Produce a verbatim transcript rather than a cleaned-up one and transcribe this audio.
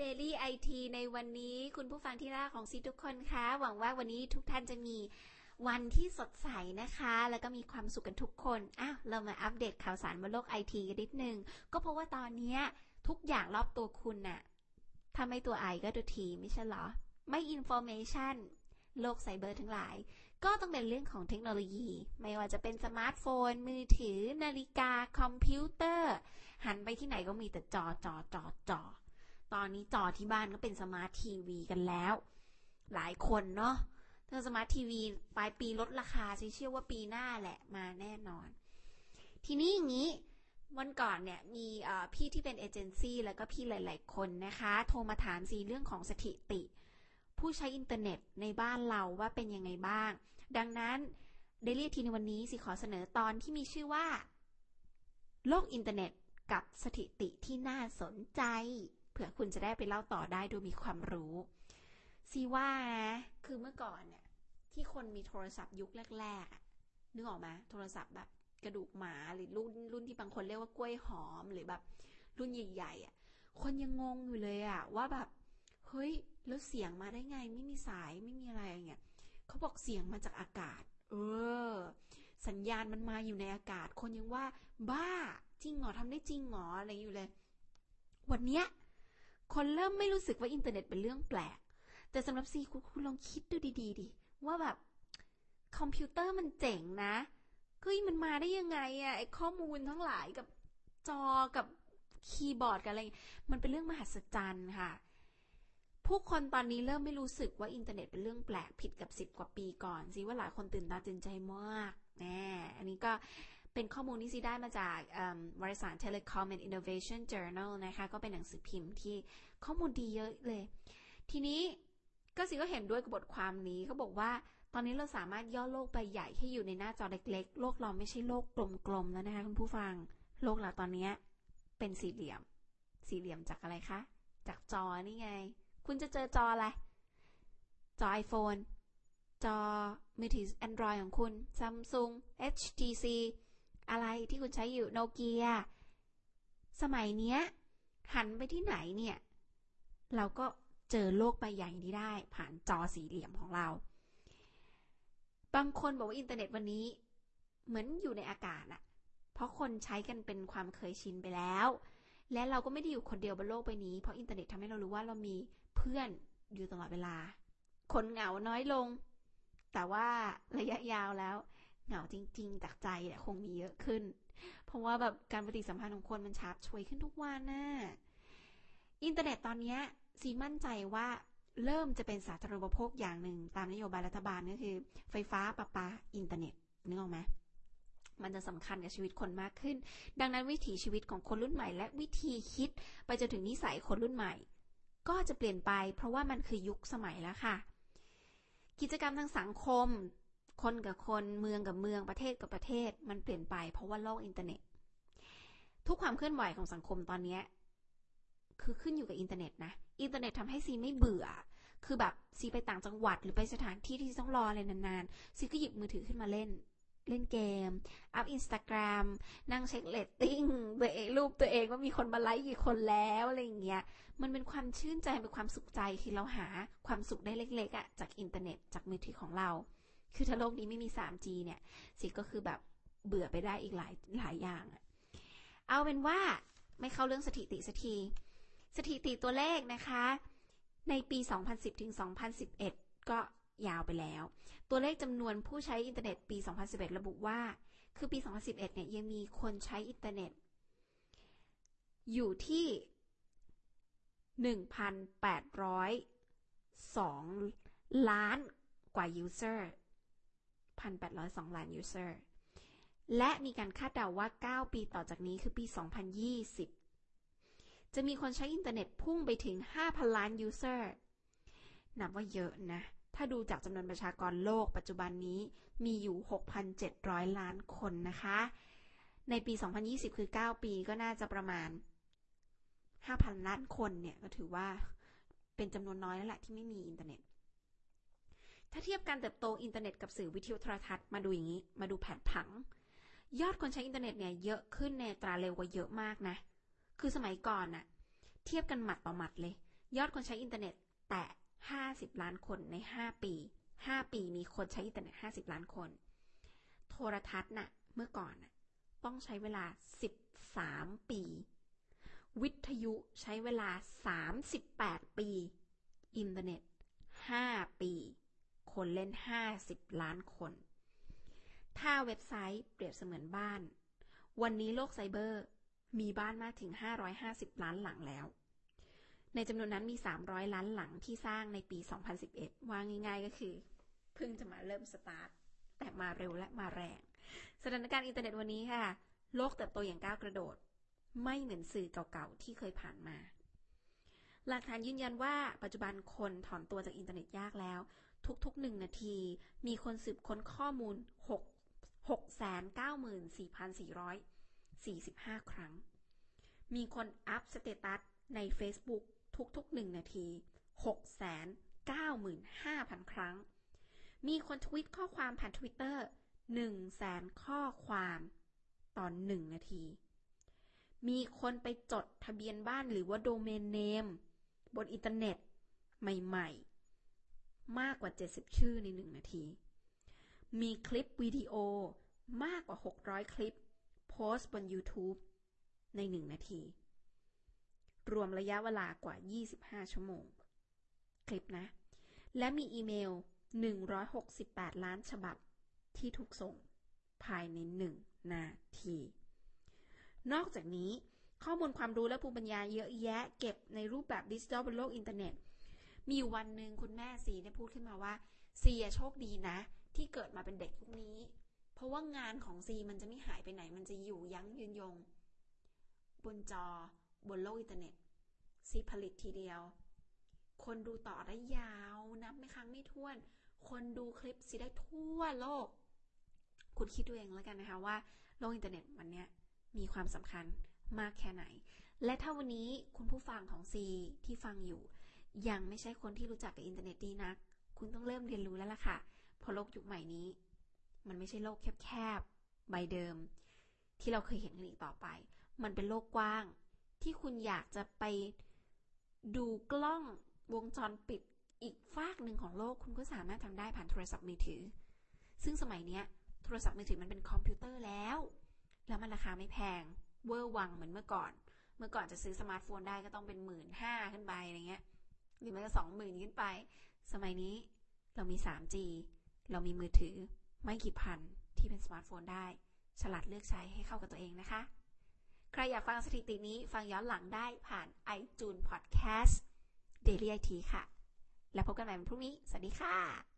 Daily ไอ ที ในวันนี้คุณผู้ฟังที่รักของซีทุกคนคะหวังว่าวันนี้ทุกท่านจะมีวันที่สดใสนะคะแล้วก็มีความสุขกันทุกคนอ้าวเรามาอัปเดตข่าวสารบนโลก ไอ ที กันนิดนึงก็เพราะว่าตอนนี้ทุกอย่างรอบตัวคุณน่ะถ้าไม่ตัว I ก็ตัว T ไม่ใช่หรอไม่ information โลกไซเบอร์ทั้งหลายก็ต้องเป็นเรื่องของเทคโนโลยีไม่ว่าจะเป็นสมาร์ทโฟนมือถือนาฬิกาคอมพิวเตอร์หันไปที่ไหนก็มีแต่จอจอจอจอตอนนี้จอที่บ้านก็เป็นสมาร์ททีวีกันแล้วหลายคนเนาะถ้าสมาร์ททีวีปลายปีลดราคาเชื่อว่าปีหน้าแหละมาแน่นอนทีนี้อย่างนี้วันก่อนเนี่ยมีพี่ที่เป็นเอเจนซี่แล้วก็พี่หลายๆคนนะคะโทรมาถามซีเรื่องของสถิติผู้ใช้อินเทอร์เน็ตในบ้านเราว่าเป็นยังไงบ้างดังนั้น Daily ไอ ที ในวันนี้สิขอเสนอตอนที่มีชื่อว่าโลกอินเทอร์เน็ตกับสถิติที่น่าสนใจเผื่อคุณจะได้ไปเล่าต่อได้ดูมีความรู้ซีว่านะคือเมื่อก่อนเนี่ยที่คนมีโทรศัพท์ยุคแรกๆนึกออกไหมโทรศัพท์แบบกระดูกหมาหรือรุ่นรุ่นที่บางคนเรียกว่ากล้วยหอมหรือแบบรุ่นใหญ่ๆอ่ะคนยังงงอยู่เลยอ่ะว่าแบบเฮ้ยแล้วเสียงมาได้ไงไม่มีสายไม่มีอะไรอย่างเงี้ยเขาบอกเสียงมาจากอากาศเออสัญญาณมันมาอยู่ในอากาศคนยังว่าบ้าจริงหรอทำได้จริงหรออะไรอยู่เลยวันเนี้ยคนเริ่มไม่รู้สึกว่าอินเทอร์เน็ตเป็นเรื่องแปลกแต่สำหรับซีคุณคุณลองคิดดูดีๆดิว่าแบบคอมพิวเตอร์มันเจ๋งนะเฮ้ยมันมาได้ยังไงอะไอข้อมูลทั้งหลายกับจอกับคีย์บอร์ดกับอะไรมันเป็นเรื่องมหัศจรรย์ค่ะผู้คนตอนนี้เริ่มไม่รู้สึกว่าอินเทอร์เน็ตเป็นเรื่องแปลกผิดกับสิบกว่าปีก่อนซีว่าหลายคนตื่นตาตื่นใจมากแน่อันนี้ก็เป็นข้อมูลที่ซีได้มาจากวารสาร Telecom and Innovation Journal นะคะก็เป็นหนังสือพิมพ์ที่ข้อมูลดีเยอะเลยทีนี้ก็ซีก็เห็นด้วยกับบทความนี้เขาบอกว่าตอนนี้เราสามารถย่อโลกใบใหญ่ให้อยู่ในหน้าจอเล็กๆโลกเราไม่ใช่โลกกลมๆแล้วนะคะคุณผู้ฟังโลกเราตอนนี้เป็นสี่เหลี่ยมสี่เหลี่ยมจากอะไรคะจากจอนี่ไงคุณจะเจอจออะไรจอ iPhone จอมือถือ Android ของคุณ Samsung เอช ที ซี อะไรที่คุณใช้อยู่ Nokia สมัยเนี้ยหันไปที่ไหนเนี่ยเราก็เจอโลกใบใหญ่นี้ได้ผ่านจอสี่เหลี่ยมของเราบางคนบอกว่าอินเทอร์เน็ตวันนี้เหมือนอยู่ในอากาศอะเพราะคนใช้กันเป็นความเคยชินไปแล้วและเราก็ไม่ได้อยู่คนเดียวบนโลกใบนี้เพราะอินเทอร์เน็ตทำให้เรารู้ว่าเรามีเพื่อนอยู่ตลอดเวลาคนเหงาน้อยลงแต่ว่าระยะยาวแล้วเหงาจริงๆจากใจเนี่ยคงมีเยอะขึ้นเพราะว่าแบบการปฏิสัมพันธ์ของคนมันชาร์ปช่วยขึ้นทุกวันน่ะอินเทอร์เน็ตตอนนี้ซีมั่นใจว่าเริ่มจะเป็นสาธารณูปโภคอย่างหนึ่งตามนโยบายรัฐบาลก็คือไฟฟ้าประปาอินเทอร์เน็ตนึกออกไหมมันจะสำคัญกับชีวิตคนมากขึ้นดังนั้นวิถีชีวิตของคนรุ่นใหม่และวิธีคิดไปจนถึงนิสัยคนรุ่นใหม่ก็จะเปลี่ยนไปเพราะว่ามันคือยุคสมัยแล้วค่ะกิจกรรมทางสังคมคนกับคนเมืองกับเมืองประเทศกับประเทศมันเปลี่ยนไปเพราะว่าโลกอินเทอร์เน็ตทุกความเคลื่อนไหวของสังคมตอนนี้คือขึ้นอยู่กับอินเทอร์เน็ตนะอินเทอร์เน็ตทำให้ซีไม่เบื่อคือแบบซีไปต่างจังหวัดหรือไปสถานที่ที่ต้องรออะไรนานๆซีก็หยิบมือถือขึ้นมาเล่นเล่นเกมอัพ Instagram นั่งเช็คเรตติ้งตัวเองรูปตัวเองว่ามีคนมาไลค์กี่คนแล้วอะไรอย่างเงี้ยมันเป็นความชื่นใจเป็นความสุขใจคือเราหาความสุขได้เล็กๆอ่ะจากอินเทอร์เน็ตจากมือถือของเราคือถ้าโลกนี้ไม่มี ทรีจี เนี่ยสิก็คือแบบเบื่อไปได้อีกหลายหลายอย่างอ่ะเอาเป็นว่าไม่เข้าเรื่องสถิติสักทีสถิติตัวเลขนะคะในปีสองพันสิบถึงสองพันสิบเอ็ดก็ยาวไปแล้วตัวเลขจำนวนผู้ใช้อินเทอร์เน็ตปีสองพันสิบเอ็ดระบุว่าคือปีสองพันสิบเอ็ดเนี่ยยังมีคนใช้อินเทอร์เน็ตอยู่ที่ หนึ่งพันแปดร้อยสอง ล้านกว่ายูเซอร์ หนึ่งพันแปดร้อยสอง ล้านยูเซอร์และมีการคาดเดาว่าเก้าปีต่อจากนี้คือปีสองพันยี่สิบจะมีคนใช้อินเทอร์เน็ตพุ่งไปถึง ห้าพัน ล้านยูเซอร์นับว่าเยอะนะถ้าดูจากจำนวนประชากรโลกปัจจุบันนี้มีอยู่ หกพันเจ็ดร้อย ล้านคนนะคะในปีสองพันยี่สิบคือเก้าปีก็น่าจะประมาณ ห้าพัน ล้านคนเนี่ยก็ถือว่าเป็นจำนวนน้อยแล้วแหละที่ไม่มีอินเทอร์เน็ตถ้าเทียบการเติบโตอินเทอร์เน็ตกับสื่อวิทยุโทรทัศน์มาดูอย่างนี้มาดูแผนผังยอดคนใช้อินเทอร์เน็ตเนี่ยเยอะขึ้นในตราเร็วกว่าเยอะมากนะคือสมัยก่อนน่ะเทียบกันหมัดต่อหมัดเลย ยอดคนใช้อินเทอร์เน็ตแตะห้าสิบล้านคนในห้าปีห้าปีมีคนใช้อินเทอร์เน็ตห้าสิบล้านคนโทรทัศน์น่ะเมื่อก่อนน่ะต้องใช้เวลาสิบสามปีวิทยุใช้เวลาสามสิบแปดปีอินเทอร์เน็ตห้าปีคนเล่นห้าสิบล้านคนถ้าเว็บไซต์เปรียบเสมือนบ้านวันนี้โลกไซเบอร์มีบ้านมากถึงห้าร้อยห้าสิบล้านหลังแล้วในจำนวนนั้นมีสามร้อยล้านหลังที่สร้างในปีสองพันสิบเอ็ดว่าง่ายๆก็คือเพิ่งจะมาเริ่มสตาร์ทแต่มาเร็วและมาแรงสถานการณ์อินเทอร์เน็ตวันนี้ค่ะโลกเติบโตอย่างก้าวกระโดดไม่เหมือนสื่อเก่าๆที่เคยผ่านมาหลักฐานยืนยันว่าปัจจุบันคนถอนตัวจากอินเทอร์เน็ตยากแล้วทุกๆหนึ่งนาทีมีคนสืบค้นข้อมูลหกแสนเก้าหมื่นสี่พันสี่ร้อยสี่สิบห้าครั้งมีคนอัพสเตตัสใน Facebook ทุกๆหนึ่งนาที หกแสนเก้าหมื่นห้าพันครั้งมีคนทวีตข้อความผ่าน Twitter หนึ่งแสนข้อความต่อหนึ่งนาทีมีคนไปจดทะเบียนบ้านหรือว่าโดเมนเนมบนอินเทอร์เน็ตใหม่ๆมากกว่าเจ็ดสิบชื่อในหนึ่งนาทีมีคลิปวิดีโอมากกว่าหกร้อยคลิปโพสต์บน YouTube ในหนึ่งนาทีรวมระยะเวลากว่ายี่สิบห้าชั่วโมงคลิปนะและมีอีเมลหนึ่งร้อยหกสิบแปดล้านฉบับที่ถูกส่งภายในหนึ่งนาทีนอกจากนี้ข้อมูลความรู้และภูมิปัญญาเยอะแยะเก็บในรูปแบบดิจิทัลบนโลกอินเทอร์เน็ตมีอยู่วันหนึ่งคุณแม่ซีได้พูดขึ้นมาว่าซีโชคดีนะที่เกิดมาเป็นเด็กยุคนี้เพราะว่างานของซีมันจะไม่หายไปไหนมันจะอยู่ยั้งยืนยงบนจอบนโลกอินเทอร์เน็ตซีผลิตทีเดียวคนดูต่อได้ยาวนับไม่ครั้งไม่ถ้วนคนดูคลิปซีได้ทั่วโลกคุณคิดดูเองแล้วกันนะคะว่าโลกอินเทอร์เน็ตวันนี้มีความสำคัญมากแค่ไหนและถ้าวันนี้คุณผู้ฟังของซีที่ฟังอยู่ยังไม่ใช่คนที่รู้จักกับอินเทอร์เน็ตดีนักคุณต้องเริ่มเรียนรู้แล้วล่ะค่ะเพราะโลกยุคใหม่นี้มันไม่ใช่โลกแคบๆใบเดิมที่เราเคยเห็นกันอีกต่อไปมันเป็นโลกกว้างที่คุณอยากจะไปดูกล้องวงจรปิดอีกฟากหนึ่งของโลกคุณก็สามารถทำได้ผ่านโทรศัพท์มือถือซึ่งสมัยนี้โทรศัพท์มือถือมันเป็นคอมพิวเตอร์แล้วแล้วมันราคาไม่แพงเวอร์วังเหมือนเมื่อก่อนเมื่อก่อนจะซื้อสมาร์ทโฟนได้ก็ต้องเป็นหมื่นห้าขึ้นไปอะไรเงี้ยหรือไม่ก็สองหมื่นขึ้นไปสมัยนี้เรามี สามจี เรามีมือถือไม่กี่พันที่เป็นสมาร์ทโฟนได้ฉลาดเลือกใช้ให้เข้ากับตัวเองนะคะใครอยากฟังสถิตินี้ฟังย้อนหลังได้ผ่าน iTunes Podcast Daily ไอ ที ค่ะแล้วพบกันใหม่วันพรุ่งนี้สวัสดีค่ะ